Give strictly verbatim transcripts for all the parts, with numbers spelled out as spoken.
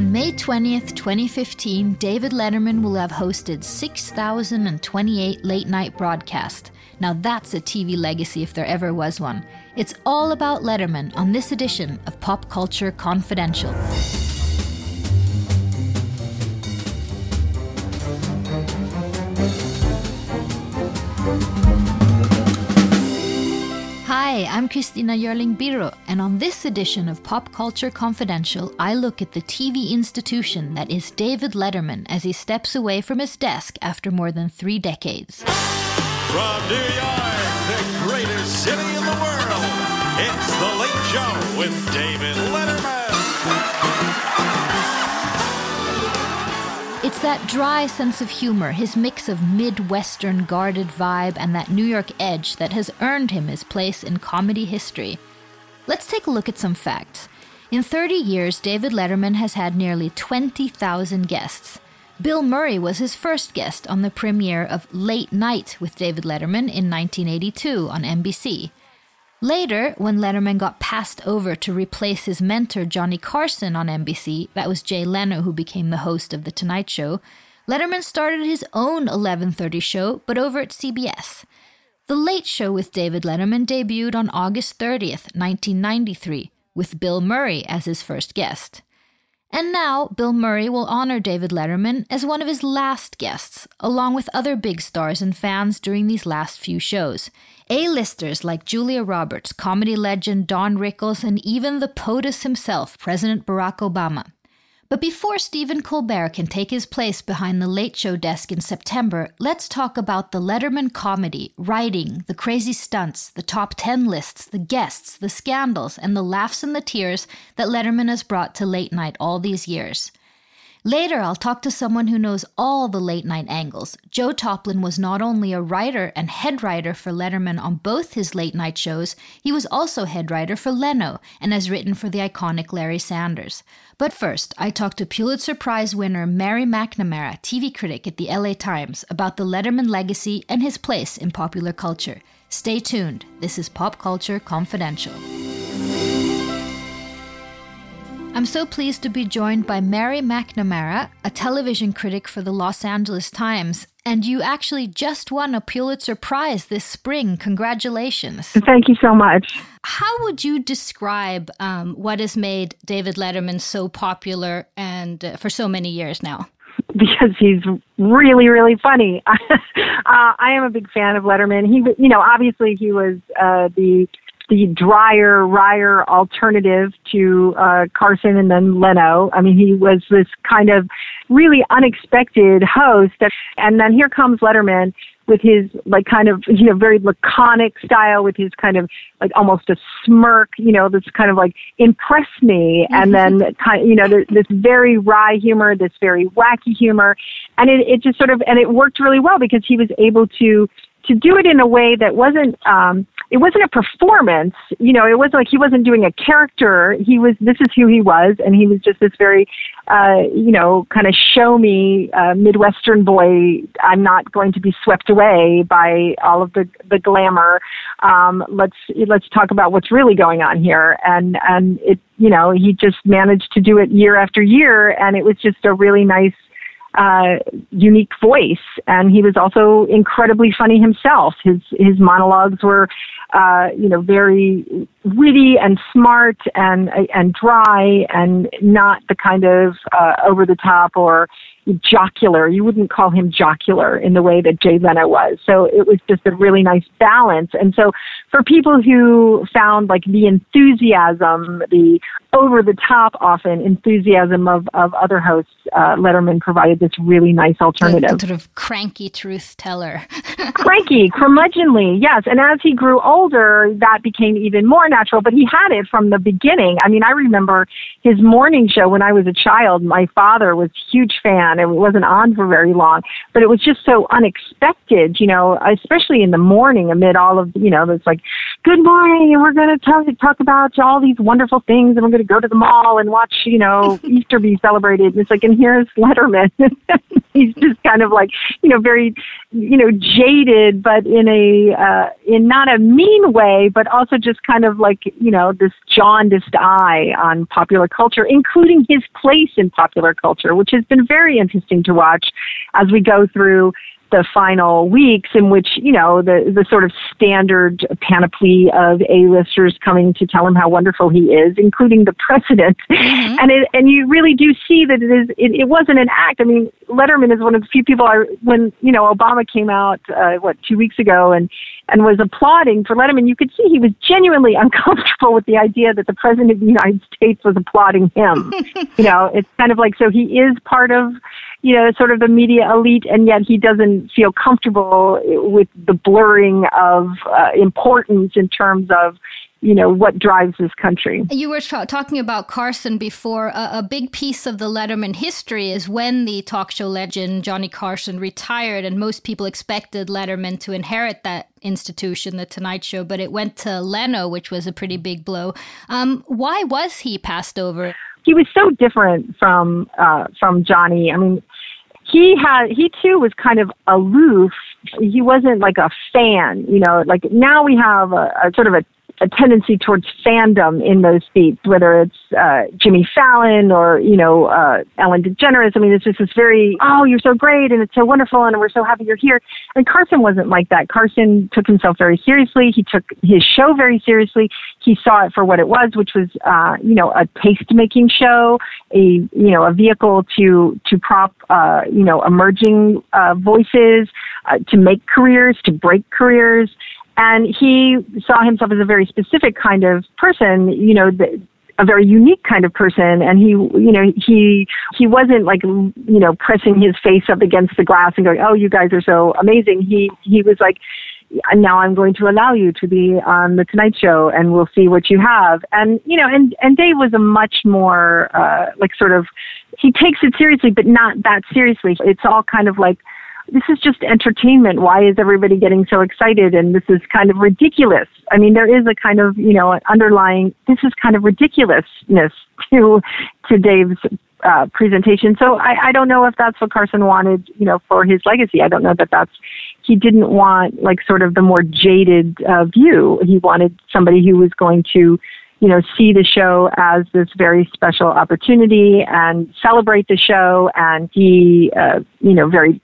On May twentieth, twenty fifteen, David Letterman will have hosted six thousand twenty-eight late-night broadcasts. Now that's a T V legacy if there ever was one. It's all about Letterman on this edition of Pop Culture Confidential. Hi, I'm Kristina Jerling-Biro, and on this edition of Pop Culture Confidential, I look at the T V institution that is David Letterman as he steps away from his desk after more than three decades. From New York, the greatest city in the world, it's The Late Show with David Letterman. It's that dry sense of humor, his mix of Midwestern guarded vibe and that New York edge that has earned him his place in comedy history. Let's take a look at some facts. In thirty years, David Letterman has had nearly twenty thousand guests. Bill Murray was his first guest on the premiere of Late Night with David Letterman in nineteen eighty-two on N B C. Later, when Letterman got passed over to replace his mentor Johnny Carson on N B C, that was Jay Leno who became the host of The Tonight Show, Letterman started his own eleven thirty show, but over at C B S. The Late Show with David Letterman debuted on August thirtieth, nineteen ninety-three, with Bill Murray as his first guest. And now, Bill Murray will honor David Letterman as one of his last guests, along with other big stars and fans during these last few shows. A-listers like Julia Roberts, comedy legend Don Rickles, and even the POTUS himself, President Barack Obama. But before Stephen Colbert can take his place behind the Late Show desk in September, let's talk about the Letterman comedy, writing, the crazy stunts, the top ten lists, the guests, the scandals, and the laughs and the tears that Letterman has brought to late night all these years. Later, I'll talk to someone who knows all the late night angles. Joe Toplyn was not only a writer and head writer for Letterman on both his late night shows, he was also head writer for Leno and has written for the iconic Larry Sanders. But first, I talked to Pulitzer Prize winner Mary McNamara, T V critic at the L A Times, about the Letterman legacy and his place in popular culture. Stay tuned. This is Pop Culture Confidential. I'm so pleased to be joined by Mary McNamara, a television critic for the Los Angeles Times. And you actually just won a Pulitzer Prize this spring. Congratulations. Thank you so much. How would you describe um, what has made David Letterman so popular and uh, for so many years now? Because he's really, really funny. uh, I am a big fan of Letterman. He, you know, obviously he was uh, the... the drier, wryer alternative to uh, Carson and then Leno. I mean, he was this kind of really unexpected host. And then here comes Letterman with his, like, kind of, you know, very laconic style, with his kind of, like, almost a smirk, you know, that's kind of like, impress me. Mm-hmm. And then, kind of, you know, this very wry humor, this very wacky humor. And it, it just sort of, and it worked really well because he was able to, to do it in a way that wasn't, um, it wasn't a performance, you know, it wasn't like he wasn't doing a character. He was, this is who he was. And he was just this very, uh, you know, kind of show me, uh, Midwestern boy. I'm not going to be swept away by all of the, the glamour. Um, let's, let's talk about what's really going on here. And, and it, you know, he just managed to do it year after year. And it was just a really nice, uh unique voice, and he was also incredibly funny himself. His his monologues were uh you know very witty and smart and and dry, and not the kind of uh over the top or jocular. You wouldn't call him jocular in the way that Jay Leno was. So it was just a really nice balance. And so for people who found, like, the enthusiasm, the over-the-top often enthusiasm of, of other hosts, uh, Letterman provided this really nice alternative. Like sort of cranky truth teller. Cranky, curmudgeonly, yes. And as he grew older, that became even more natural. But he had it from the beginning. I mean, I remember his morning show when I was a child. My father was a huge fan. It wasn't on for very long, but it was just so unexpected, you know, especially in the morning amid all of, you know, it's like, good morning, and we're going to talk about all these wonderful things, and we're going to go to the mall and watch, you know, Easter be celebrated. And it's like, and here's Letterman. he's just kind of like, you know, very, you know, jaded, but in a, uh, in not a mean way, but also just kind of like, you know, this jaundiced eye on popular culture, including his place in popular culture, which has been very interesting to watch as we go through the final weeks, in which, you know, the, the sort of standard panoply of A-listers coming to tell him how wonderful he is, including the president. Mm-hmm. And it, and you really do see that it is, it, it wasn't an act. I mean, Letterman is one of the few people I, when, you know, Obama came out, uh, what, two weeks ago and, and was applauding for Letterman, you could see he was genuinely uncomfortable with the idea that the president of the United States was applauding him. You know, it's kind of like, so he is part of, you know, sort of the media elite, and yet he doesn't feel comfortable with the blurring of uh, importance in terms of, you know, what drives this country. You were tra- talking about Carson before. A-, a big piece of the Letterman history is when the talk show legend Johnny Carson retired, and most people expected Letterman to inherit that institution, The Tonight Show, but it went to Leno, which was a pretty big blow. Um, why was he passed over? He was so different from uh, from Johnny. I mean, he had he too was kind of aloof. He wasn't like a fan, you know. Like now we have a, a sort of a, a tendency towards fandom in those seats, whether it's uh, Jimmy Fallon or you know uh, Ellen DeGeneres. I mean, it's just this very oh, you're so great and it's so wonderful and we're so happy you're here. And Carson wasn't like that. Carson took himself very seriously. He took his show very seriously. He saw it for what it was, which was, uh, you know, a taste-making show, a, you know, a vehicle to, to prop, uh, you know, emerging uh, voices, uh, to make careers, to break careers. And he saw himself as a very specific kind of person, you know, the, a very unique kind of person. And he, you know, he, he wasn't like, you know, pressing his face up against the glass and going, oh, you guys are so amazing. He, he was like, now I'm going to allow you to be on The Tonight Show and we'll see what you have. And, you know, and, and Dave was a much more, uh, like sort of, he takes it seriously, but not that seriously. It's all kind of like, this is just entertainment. Why is everybody getting so excited? And this is kind of ridiculous. I mean, there is a kind of, you know, an underlying, this is kind of ridiculousness to, to Dave's uh, presentation. So I, I don't know if that's what Carson wanted, you know, for his legacy. I don't know that that's, he didn't want like sort of the more jaded uh, view. He wanted somebody who was going to, you know, see the show as this very special opportunity and celebrate the show. And he, uh, you know, very,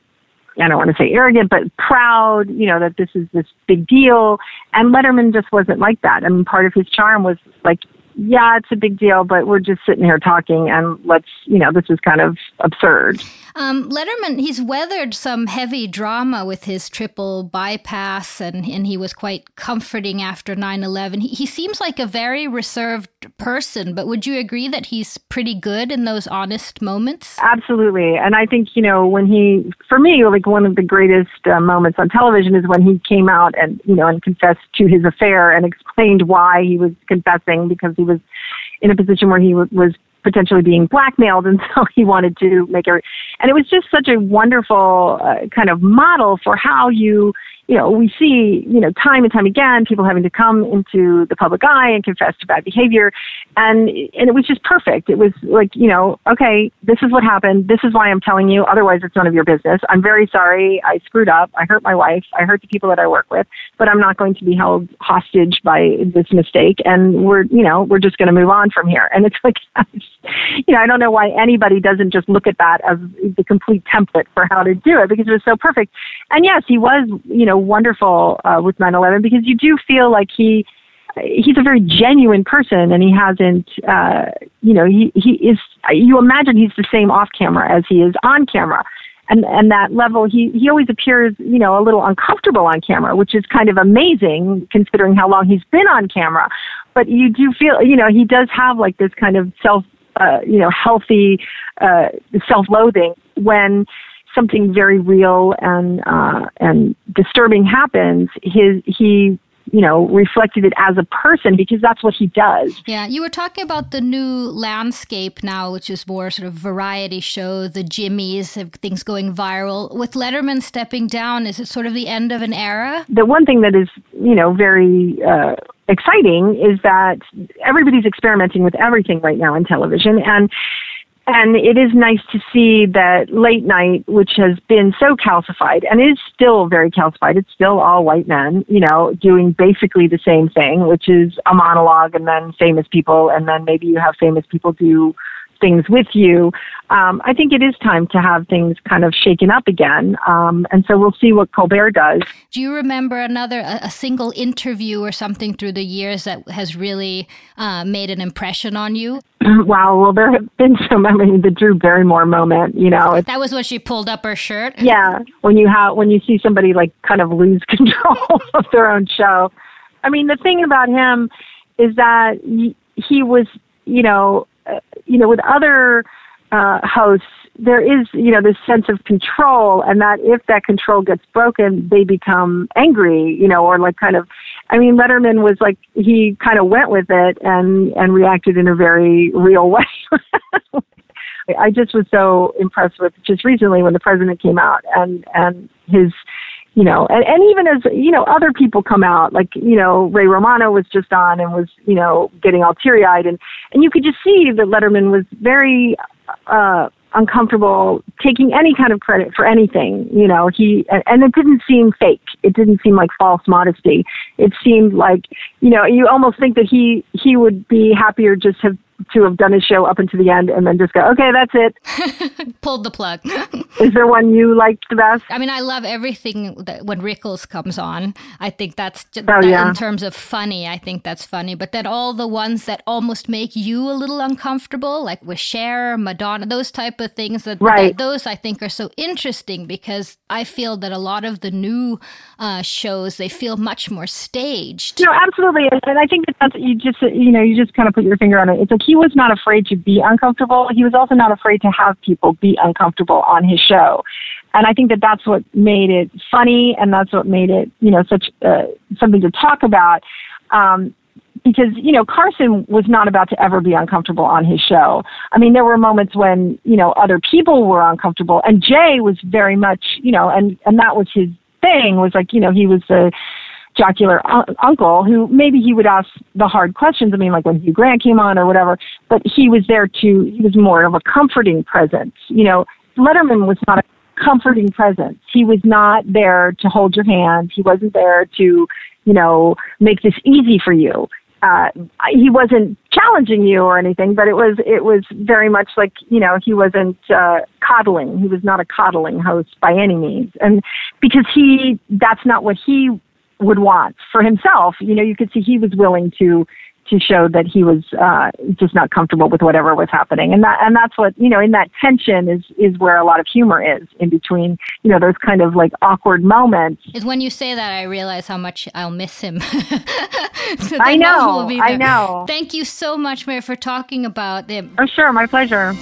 I don't want to say arrogant, but proud, you know, that this is this big deal. And Letterman just wasn't like that. I mean, part of his charm was like, yeah, it's a big deal, but we're just sitting here talking and let's, you know, this is kind of absurd. Um, Letterman, he's weathered some heavy drama with his triple bypass, and, and he was quite comforting after nine eleven. He, he seems like a very reserved person, but would you agree that he's pretty good in those honest moments? Absolutely. And I think, you know, when he, for me, like one of the greatest uh, moments on television is when he came out and, you know, and confessed to his affair and explained why he was confessing, because he was in a position where he w- was potentially being blackmailed, and so he wanted to make it. And it was just such a wonderful uh, kind of model for how you, you know, we see, you know, time and time again, people having to come into the public eye and confess to bad behavior. And, and it was just perfect. It was like, you know, okay, this is what happened. This is why I'm telling you. Otherwise, it's none of your business. I'm very sorry. I screwed up. I hurt my wife. I hurt the people that I work with, but I'm not going to be held hostage by this mistake. And we're, you know, we're just going to move on from here. And it's like, you know, I don't know why anybody doesn't just look at that as the complete template for how to do it, because it was so perfect. And yes, he was, you know, wonderful uh, with nine eleven, because you do feel like he he's a very genuine person, and he hasn't uh, you know he, he is you imagine he's the same off camera as he is on camera, and and that level he he always appears you know a little uncomfortable on camera, which is kind of amazing considering how long he's been on camera. But you do feel you know he does have like this kind of self uh, you know healthy uh, self-loathing when something very real and uh, and disturbing happens. His he, you know, reflected it as a person, because that's what he does. Yeah, you were talking about the new landscape now, which is more sort of variety show, the Jimmys, things going viral. With Letterman stepping down, is it sort of the end of an era? The one thing that is, you know, very uh, exciting is that everybody's experimenting with everything right now in television, and And it is nice to see that late night, which has been so calcified, and is still very calcified, it's still all white men, you know, doing basically the same thing, which is a monologue and then famous people, and then maybe you have famous people do things with you. Um, I think it is time to have things kind of shaken up again. Um, and so we'll see what Colbert does. Do you remember another, a single interview or something through the years that has really uh, made an impression on you? Wow, well, there have been some, I mean, the Drew Barrymore moment, you know. That was when she pulled up her shirt? Yeah, when you have, when you see somebody, like, kind of lose control of their own show. I mean, the thing about him is that he was, you know, uh, you know, with other uh, hosts, there is, you know, this sense of control, and that if that control gets broken, they become angry, you know, or like kind of, I mean, Letterman was like, he kind of went with it and, and reacted in a very real way. I just was so impressed with just recently when the president came out and, and his, you know, and, and even as, you know, other people come out, like, you know, Ray Romano was just on and was, you know, getting all teary-eyed. And, and you could just see that Letterman was very uh, uncomfortable taking any kind of credit for anything, you know, he, and, and it didn't seem fake. It didn't seem like false modesty. It seemed like, you know, you almost think that he, he would be happier just have, to have done his show up until the end and then just go, okay, that's it. Pulled the plug. Is there one you liked the best? I mean, I love everything that when Rickles comes on. I think that's, just, oh, that yeah. in terms of funny, I think that's funny. But then all the ones that almost make you a little uncomfortable, like with Cher, Madonna, those type of things, that, right. that those I think are so interesting because I feel that a lot of the new uh, shows, they feel much more staged. No, absolutely. And I think that that's, you just, you know, you just kind of put your finger on it. It's like, he was not afraid to be uncomfortable. He was also not afraid to have people be uncomfortable on his show. And I think that that's what made it funny, and that's what made it, you know, such uh, something to talk about. Um, because, you know, Carson was not about to ever be uncomfortable on his show. I mean, there were moments when, you know, other people were uncomfortable, and Jay was very much, you know, and, and that was his thing, was like, you know, he was the jocular un- uncle who maybe he would ask the hard questions. I mean, like when Hugh Grant came on or whatever, but he was there to, he was more of a comforting presence. You know, Letterman was not a comforting presence. He was not there to hold your hand. He wasn't there to, you know, make this easy for you. Uh, he wasn't challenging you or anything, but it was, it was very much like, you know, he wasn't uh, coddling. He was not a coddling host by any means. And because he, that's not what he would want for himself. You know, you could see he was willing to to show that he was uh, just not comfortable with whatever was happening. And that, and that's what, you know, in that tension is, is where a lot of humor is in between, you know, those kind of like awkward moments. It's when you say that, I realize how much I'll miss him. So I know, we'll I know. Thank you so much, Mary, for talking about them. Oh, sure. My pleasure.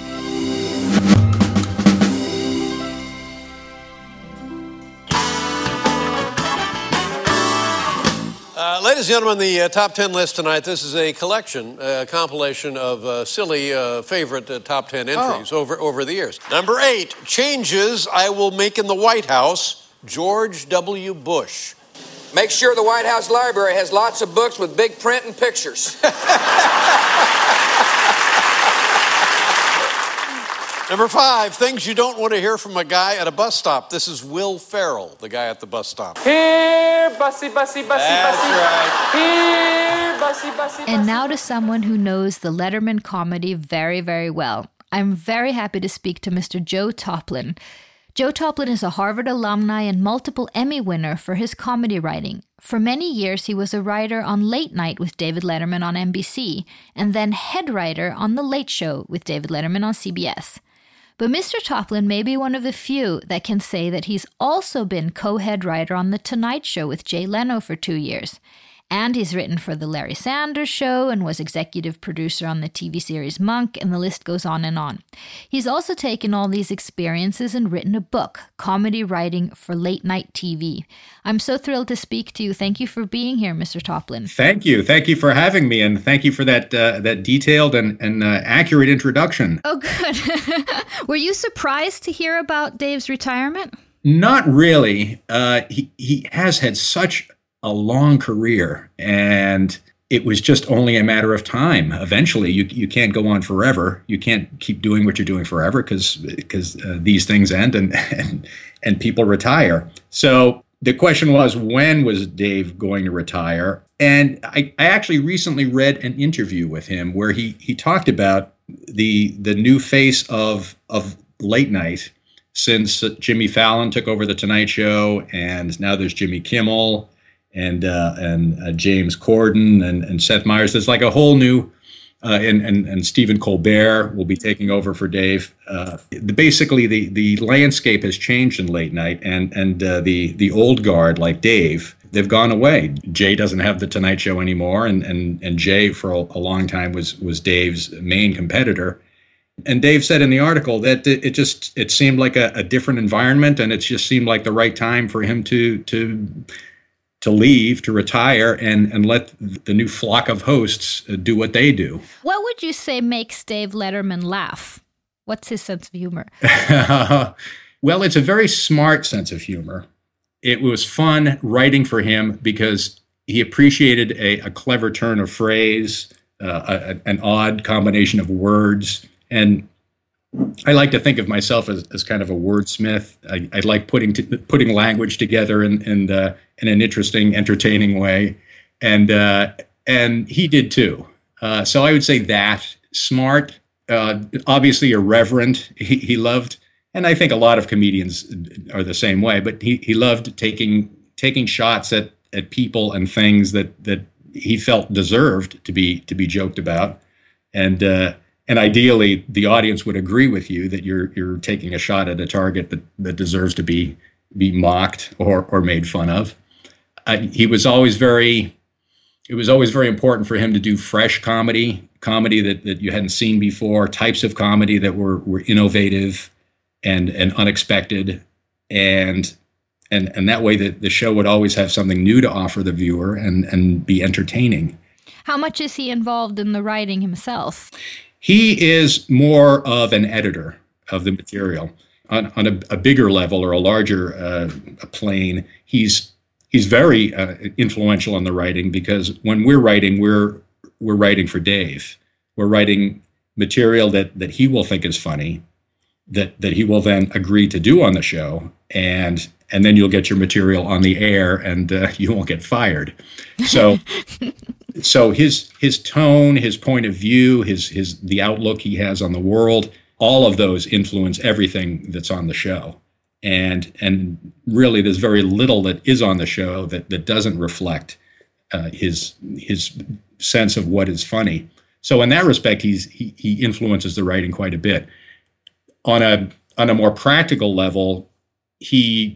Uh, ladies and gentlemen, the uh, top ten list tonight, this is a collection, a uh, compilation of uh, silly uh, favorite uh, top ten entries oh. over, over the years. Number eight, changes I will make in the White House, George W. Bush. Make sure the White House library has lots of books with big print and pictures. Number five, things you don't want to hear from a guy at a bus stop. This is Will Ferrell, the guy at the bus stop. Here, bussy, bussy, bussy, That's bussy. Right. Here, bussy, bussy, bussy. And now to someone who knows the Letterman comedy very, very well. I'm very happy to speak to Mister Joe Toplyn. Joe Toplyn is a Harvard alumni and multiple Emmy winner for his comedy writing. For many years, he was a writer on Late Night with David Letterman on N B C, and then head writer on The Late Show with David Letterman on C B S. But Mister Toplyn may be one of the few that can say that he's also been co-head writer on The Tonight Show with Jay Leno for two years. And he's written for The Larry Sanders Show and was executive producer on the T V series Monk, and the list goes on and on. He's also taken all these experiences and written a book, Comedy Writing for Late Night T V. I'm so thrilled to speak to you. Thank you for being here, Mister Toplyn. Thank you. Thank you for having me, and thank you for that uh, that detailed and, and uh, accurate introduction. Oh, good. Were you surprised to hear about Dave's retirement? Not really. Uh, he, he has had such a long career, and it was just only a matter of time. Eventually, you you can't go on forever. You can't keep doing what you're doing forever because because uh, these things end and, and and people retire. So the question was, when was Dave going to retire? And I, I actually recently read an interview with him where he he talked about the the new face of of late night since Jimmy Fallon took over The Tonight Show, and now there's Jimmy Kimmel and uh, and uh, James Corden and, and Seth Meyers. There's like a whole new, uh, and, and and Stephen Colbert will be taking over for Dave. Uh, the, basically, the the landscape has changed in late night, and and uh, the the old guard like Dave, they've gone away. Jay doesn't have The Tonight Show anymore, and and and Jay for a, a long time was was Dave's main competitor. And Dave said in the article that it just it seemed like a, a different environment, and it just seemed like the right time for him to to. to leave, to retire, and, and let the new flock of hosts do what they do. What would you say makes Dave Letterman laugh? What's his sense of humor? Well, it's a very smart sense of humor. It was fun writing for him because he appreciated a, a clever turn of phrase, uh, a, an odd combination of words. And I like to think of myself as, as kind of a wordsmith. I, I like putting t- putting language together in in, uh, in an interesting, entertaining way, and uh, and he did too. Uh, so I would say that smart, uh, obviously irreverent. He, he loved, and I think a lot of comedians are the same way. But he, he loved taking taking shots at, at people and things that, that he felt deserved to be to be joked about, and. Uh, And ideally, the audience would agree with you that you're you're taking a shot at a target that, that deserves to be be mocked or, or made fun of. I, he was always very, it was always very important for him to do fresh comedy, comedy that, that you hadn't seen before, types of comedy that were, were innovative and and unexpected, and and and that way the, the show would always have something new to offer the viewer and and be entertaining. How much is he involved in the writing himself? He is more of an editor of the material on, on a, a bigger level or a larger uh, a plane. He's he's very uh, influential on the writing because when we're writing, we're we're writing for Dave. We're writing material that that he will think is funny, that that he will then agree to do on the show, and and then you'll get your material on the air, and uh, you won't get fired. So. So his his tone, his point of view, his his the outlook he has on the world, all of those influence everything that's on the show. And and really there's very little that is on the show that, that doesn't reflect uh, his his sense of what is funny. So in that respect, he's he, he influences the writing quite a bit. On a on a more practical level, he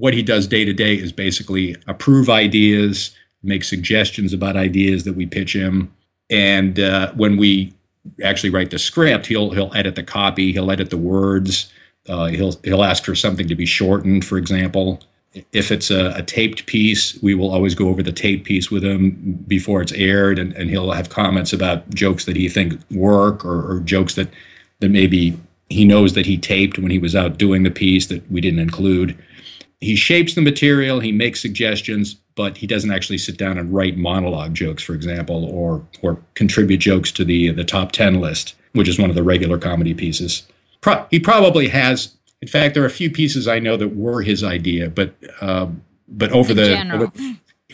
what he does day to day is basically approve ideas, make suggestions about ideas that we pitch him, and uh, when we actually write the script, he'll he'll edit the copy, he'll edit the words, uh, he'll he'll ask for something to be shortened. For example, if it's a, a taped piece, we will always go over the taped piece with him before it's aired, and, and he'll have comments about jokes that he thinks work or, or jokes that that maybe he knows that he taped when he was out doing the piece that we didn't include. He shapes the material, he makes suggestions, but he doesn't actually sit down and write monologue jokes, for example, or or contribute jokes to the the top ten list, which is one of the regular comedy pieces. Pro- he probably has, in fact, there are a few pieces I know that were his idea, but uh, but over in the... General. Over,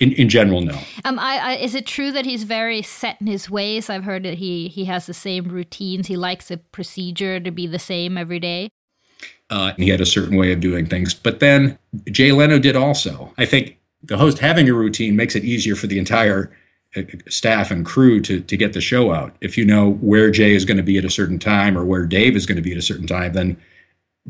in, in general, no. Um, I, I, is it true that he's very set in his ways? I've heard that he, he has the same routines. He likes the procedure to be the same every day. Uh, and he had a certain way of doing things. But then Jay Leno did also. I think the host having a routine makes it easier for the entire uh, staff and crew to, to get the show out. If you know where Jay is going to be at a certain time or where Dave is going to be at a certain time, then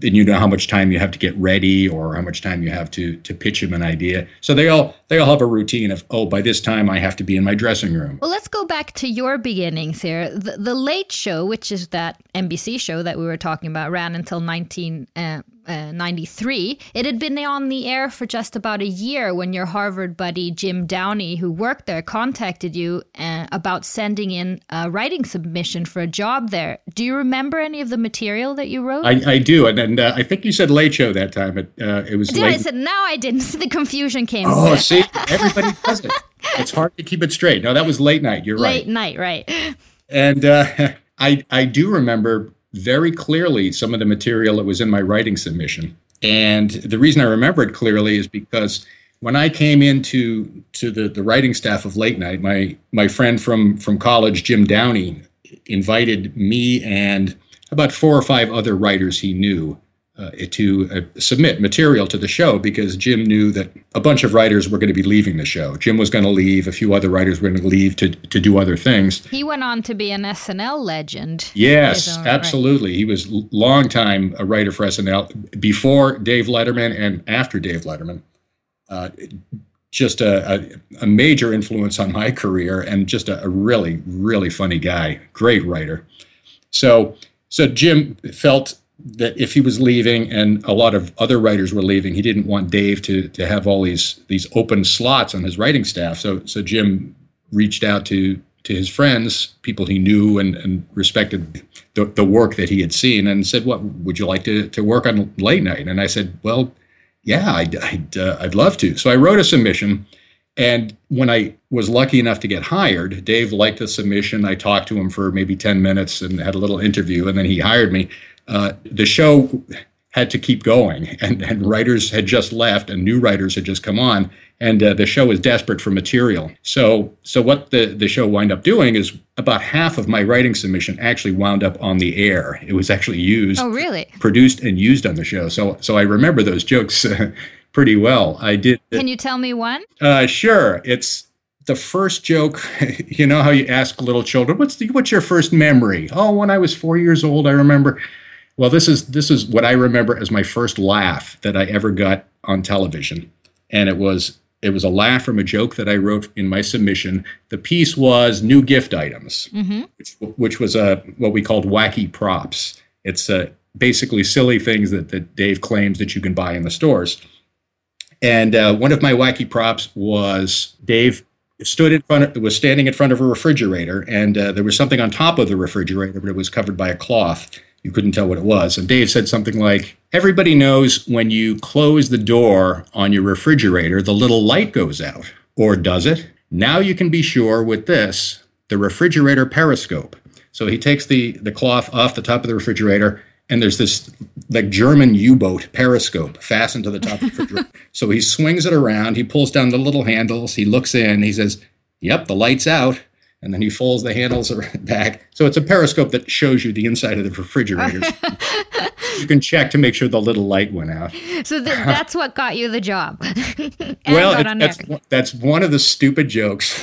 then you know how much time you have to get ready or how much time you have to to pitch him an idea. So they all they all have a routine of, oh, by this time I have to be in my dressing room. Well, let's go back to your beginnings here. The, the Late Show, which is that N B C show that we were talking about, ran until nineteen uh, uh, ninety-three, it had been on the air for just about a year when your Harvard buddy Jim Downey, who worked there, contacted you uh, about sending in a writing submission for a job there. Do you remember any of the material that you wrote? I, I do, and, and uh, I think you said Late Show that time. It, uh, it was. Did late. I said no? I didn't. The confusion came. Oh, see, everybody does it. It's hard to keep it straight. No, that was Late Night. You're right. Late Night, right? And uh, I I do remember very clearly some of the material that was in my writing submission. And the reason I remember it clearly is because when I came into to the, the writing staff of Late Night, my my friend from, from college, Jim Downey, invited me and about four or five other writers he knew uh, to uh, submit material to the show, because Jim knew that a bunch of writers were going to be leaving the show. Jim was going to leave. A few other writers were going to leave to, to do other things. He went on to be an S N L legend. Yes, absolutely. Right. He was a long time a writer for S N L before Dave Letterman and after Dave Letterman. Uh, just a, a, a major influence on my career, and just a, a really, really funny guy. Great writer. So, so Jim felt that if he was leaving and a lot of other writers were leaving, he didn't want Dave to to have all these these open slots on his writing staff. So so Jim reached out to to his friends, people he knew and, and respected the, the work that he had seen, and said, "What would you like to to work on Late Night?" And I said, "Well, yeah, I'd I'd, uh, I'd love to." So I wrote a submission, and when I was lucky enough to get hired, Dave liked the submission. I talked to him for maybe ten minutes and had a little interview, and then he hired me. Uh, the show had to keep going, and, and writers had just left, and new writers had just come on, and uh, the show was desperate for material. So so what the, the show wound up doing is about half of my writing submission actually wound up on the air. It was actually used. Oh, really? Produced and used on the show. So so I remember those jokes uh, pretty well. I did. Uh, Can you tell me one? Uh, sure. It's the first joke. You know how you ask little children, what's the, what's your first memory? Oh, when I was four years old, I remember. Well, this is this is what I remember as my first laugh that I ever got on television. And it was it was a laugh from a joke that I wrote in my submission. The piece was new gift items, mm-hmm. which, which was a, what we called wacky props. It's a, basically silly things that, that Dave claims that you can buy in the stores. And uh, one of my wacky props was Dave stood in front of, was standing in front of a refrigerator, and uh, there was something on top of the refrigerator, but it was covered by a cloth. You couldn't tell what it was. And Dave said something like, everybody knows when you close the door on your refrigerator, the little light goes out. Or does it? Now you can be sure with this, the refrigerator periscope. So he takes the, the cloth off the top of the refrigerator, and there's this like German U-boat periscope fastened to the top of the refrigerator. So he swings it around. He pulls down the little handles. He looks in. He says, yep, the light's out. And then he folds the handles back. So it's a periscope that shows you the inside of the refrigerator. You can check to make sure the little light went out. So th- that's what got you the job. Well, it, that's, that's one of the stupid jokes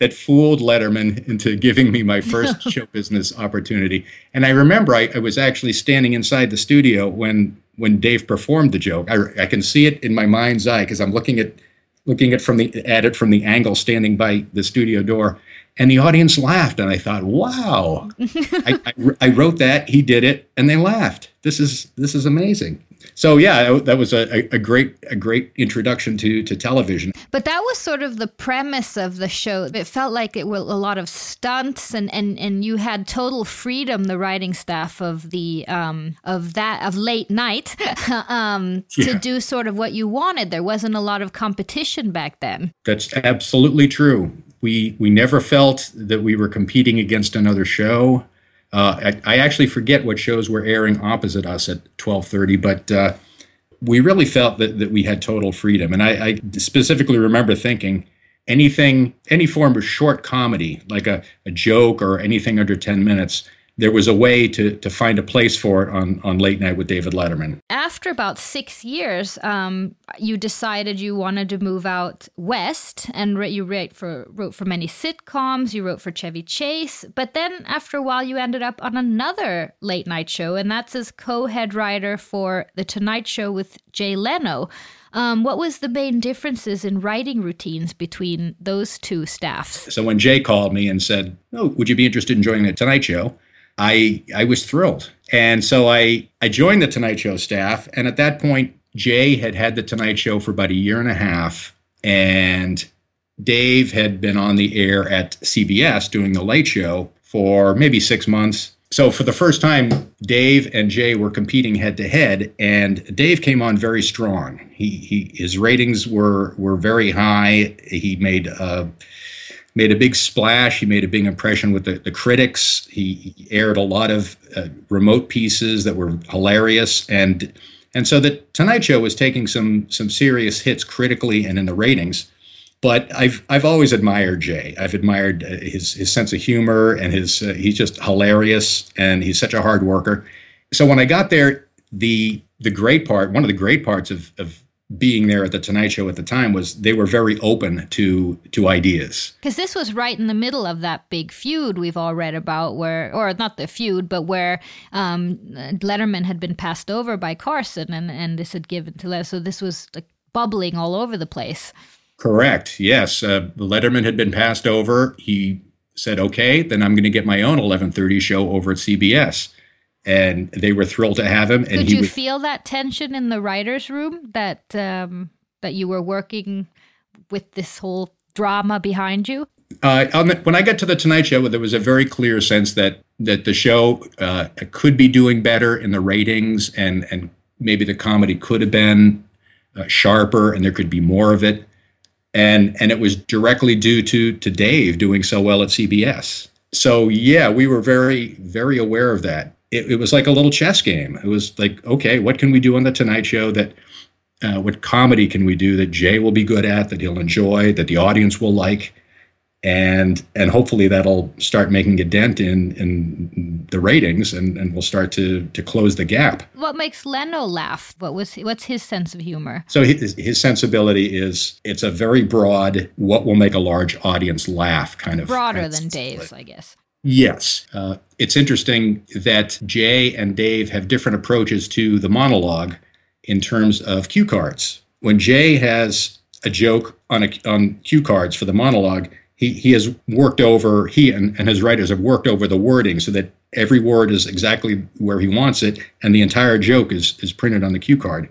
that fooled Letterman into giving me my first show business opportunity. And I remember I, I was actually standing inside the studio when when Dave performed the joke. I, I can see it in my mind's eye because I'm looking at looking at from the at it from the angle standing by the studio door, and the audience laughed, and I thought, wow. I, I, I wrote that, he did it, and they laughed. This is this is amazing. So yeah, that was a, a great a great introduction to, to television. But that was sort of the premise of the show. It felt like it was a lot of stunts, and, and, and you had total freedom, the writing staff of the um of that of Late Night, um yeah. to do sort of what you wanted. There wasn't a lot of competition back then. That's absolutely true. We we never felt that we were competing against another show. Uh, I, I actually forget what shows were airing opposite us at twelve thirty, but uh, we really felt that, that we had total freedom. And I, I specifically remember thinking anything, any form of short comedy, like a, a joke or anything under ten minutes, there was a way to to find a place for it on, on Late Night with David Letterman. After about six years, um, you decided you wanted to move out west, and re- you write for, wrote for many sitcoms, you wrote for Chevy Chase, but then after a while you ended up on another late night show, and that's as co-head writer for The Tonight Show with Jay Leno. Um, what was the main differences in writing routines between those two staffs? So when Jay called me and said, oh, would you be interested in joining The Tonight Show? I I was thrilled. And so I, I joined the Tonight Show staff. And at that point, Jay had had the Tonight Show for about a year and a half. And Dave had been on the air at C B S doing The Late Show for maybe six months. So for the first time, Dave and Jay were competing head-to-head, and Dave came on very strong. He, he his ratings were were very high. He made a, made a big splash. He made a big impression with the, the critics. He aired a lot of uh, remote pieces that were hilarious, and and so the Tonight Show was taking some some serious hits critically and in the ratings. But I've I've always admired Jay. I've admired his his sense of humor and his uh, he's just hilarious, and he's such a hard worker. So when I got there, the the great part, one of the great parts of of being there at the Tonight Show at the time was they were very open to to ideas. Because this was right in the middle of that big feud we've all read about, where, or not the feud, but where um, Letterman had been passed over by Carson, and and this had given to Letterman. So this was like bubbling all over the place. Correct. Yes. Uh, Letterman had been passed over. He said, okay, then I'm going to get my own eleven thirty show over at C B S. And they were thrilled to have him. And Did he you was- feel that tension in the writer's room that um, that you were working with this whole drama behind you? Uh, on the, when I got to The Tonight Show, there was a very clear sense that that the show uh, could be doing better in the ratings, and, and maybe the comedy could have been uh, sharper and there could be more of it. And and it was directly due to to Dave doing so well at C B S. So, yeah, we were very, very aware of that. It, it was like a little chess game. It was like, okay, what can we do on The Tonight Show that, uh, what comedy can we do that Jay will be good at, that he'll enjoy, that the audience will like? And and hopefully that'll start making a dent in, in the ratings, and, and we'll start to, to close the gap. What makes Leno laugh? What was what's his sense of humor? So his, his sensibility is, it's a very broad, what will make a large audience laugh kind of. Broader than Dave's, I guess. Yes. Uh, it's interesting that Jay and Dave have different approaches to the monologue in terms of cue cards. When Jay has a joke on a, on cue cards for the monologue, He he has worked over, he and, and his writers have worked over the wording so that every word is exactly where he wants it, and the entire joke is is printed on the cue card.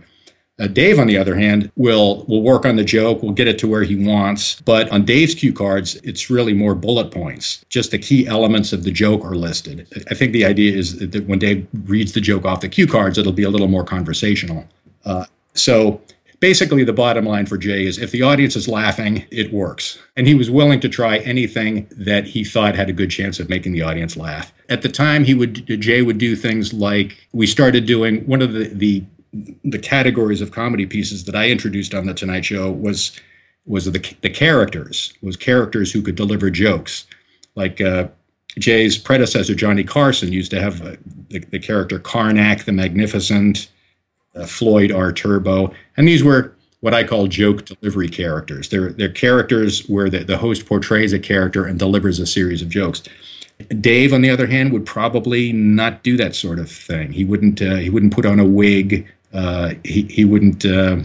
Uh, Dave, on the other hand, will will work on the joke, will get it to where he wants, but on Dave's cue cards, it's really more bullet points. Just the key elements of the joke are listed. I think the idea is that when Dave reads the joke off the cue cards, it'll be a little more conversational. Uh, so... Basically, the bottom line for Jay is if the audience is laughing, it works. And he was willing to try anything that he thought had a good chance of making the audience laugh. At the time, he would Jay would do things like, we started doing one of the the, the categories of comedy pieces that I introduced on The Tonight Show was was the the characters, was characters who could deliver jokes. Like uh, Jay's predecessor, Johnny Carson, used to have uh, the, the character Karnak the Magnificent, Uh, Floyd R. Turbo, and these were what I call joke delivery characters. They're they're characters where the, the host portrays a character and delivers a series of jokes. Dave, on the other hand, would probably not do that sort of thing. He wouldn't uh, he wouldn't put on a wig. Uh, he he wouldn't. Uh,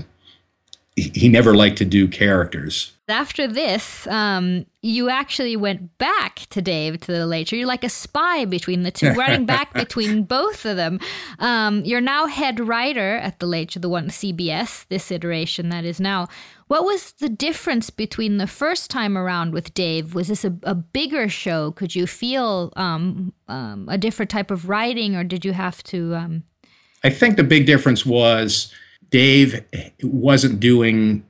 he, he never liked to do characters. After this, um, you actually went back to Dave, to the Late Show. You're like a spy between the two, running back between both of them. Um, you're now head writer at the Late Show, the one C B S, this iteration that is now. What was the difference between the first time around with Dave? Was this a, a bigger show? Could you feel um, um, a different type of writing, or did you have to? Um... I think the big difference was Dave wasn't doing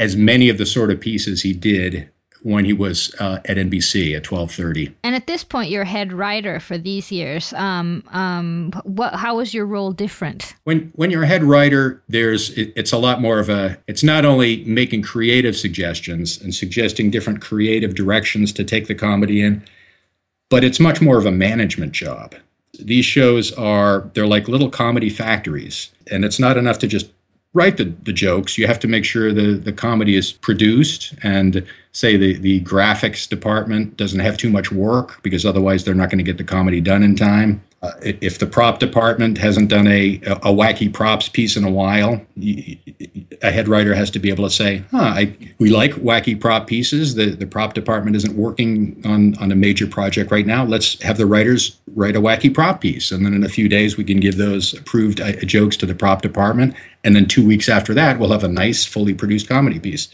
as many of the sort of pieces he did when he was uh, at N B C at twelve thirty. And at this point, you're head writer for these years. Um, um, what, how was your role different? When when you're a head writer, there's it, it's a lot more of a, it's not only making creative suggestions and suggesting different creative directions to take the comedy in, but it's much more of a management job. These shows are, they're like little comedy factories, and it's not enough to just write the, the jokes. You have to make sure the, the comedy is produced, and say the, the graphics department doesn't have too much work, because otherwise they're not going to get the comedy done in time. Uh, if the prop department hasn't done a, a wacky props piece in a while, a head writer has to be able to say, huh, I, we like wacky prop pieces. The, the prop department isn't working on, on a major project right now. Let's have the writers write a wacky prop piece. And then in a few days, we can give those approved uh, jokes to the prop department. And then two weeks after that, we'll have a nice, fully produced comedy piece.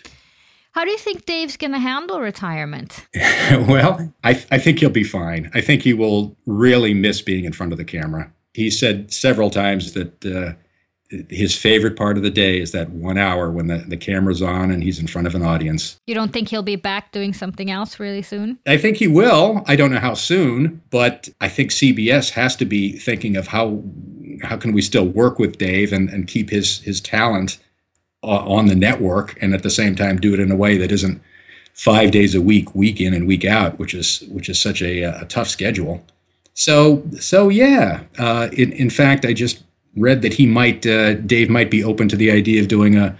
How do you think Dave's going to handle retirement? Well, I, th- I think he'll be fine. I think he will really miss being in front of the camera. He said several times that uh, his favorite part of the day is that one hour when the, the camera's on and he's in front of an audience. You don't think he'll be back doing something else really soon? I think he will. I don't know how soon, but I think C B S has to be thinking of how how can we still work with Dave and, and keep his his talent on the network, and at the same time do it in a way that isn't five days a week, week in and week out, which is which is such a, a tough schedule. So, so yeah. Uh, in, in fact, I just read that he might, uh, Dave might be open to the idea of doing a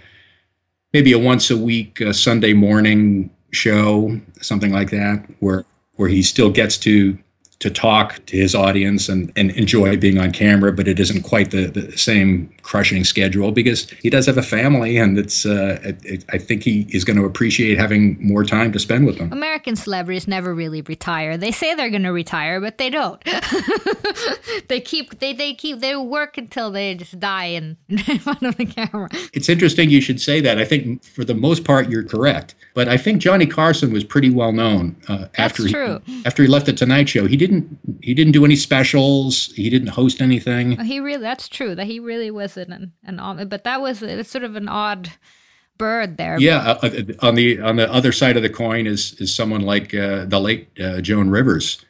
maybe a once a week uh, Sunday morning show, something like that, where where he still gets to to talk to his audience and, and enjoy being on camera, but it isn't quite the, the same crushing schedule because he does have a family, and it's uh, it, it, I think he is going to appreciate having more time to spend with them. American celebrities never really retire. They say they're going to retire, but they don't. They keep, they, they keep, they work until they just die in, in front of the camera. It's interesting you should say that. I think for the most part, you're correct. But I think Johnny Carson was pretty well known uh, after, he, after he left The Tonight Show. He did He didn't, he didn't do any specials. He didn't host anything. He really, that's true. That he really wasn't an, an but that was it's sort of an odd bird there. Yeah. Uh, on the on the other side of the coin is is someone like uh, the late uh, Joan Rivers,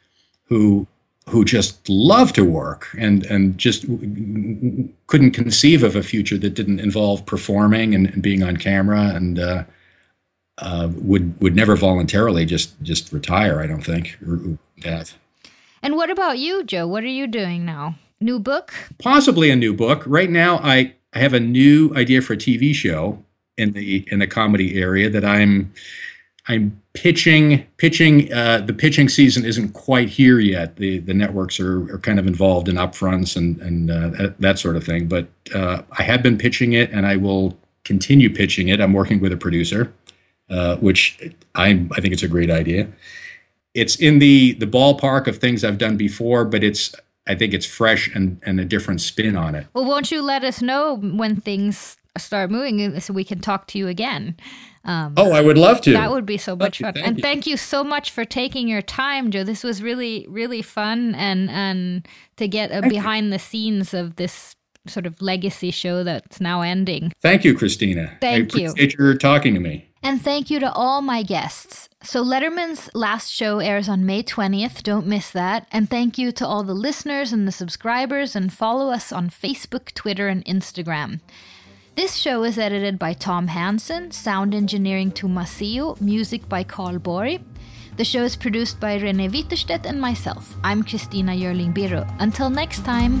who who just loved to work and and just couldn't conceive of a future that didn't involve performing and, and being on camera, and uh, uh, would would never voluntarily just just retire. I don't think that. And what about you, Joe? What are you doing now? New book? Possibly a new book. Right now, I, I have a new idea for a T V show in the in the comedy area that I'm I'm pitching. Pitching uh, the pitching season isn't quite here yet. The the networks are, are kind of involved in upfronts and and uh, that, that sort of thing. But uh, I have been pitching it, and I will continue pitching it. I'm working with a producer, uh, which I I think it's a great idea. It's in the, the ballpark of things I've done before, but it's I think it's fresh and, and a different spin on it. Well, won't you let us know when things start moving so we can talk to you again? Um, oh, I would love to. That would be so much fun. Thank and you. Thank you so much for taking your time, Joe. This was really, really fun and, and to get a behind the scenes of this sort of legacy show that's now ending. Thank you, Kristina. Thank you. I appreciate you talking to me. And thank you to all my guests. So Letterman's last show airs on May twentieth. Don't miss that. And thank you to all the listeners and the subscribers, and follow us on Facebook, Twitter, and Instagram. This show is edited by Tom Hansen, sound engineering to Masio, music by Carl Borg. The show is produced by René Witterstedt and myself. I'm Kristina Jerling-Biro. Until next time.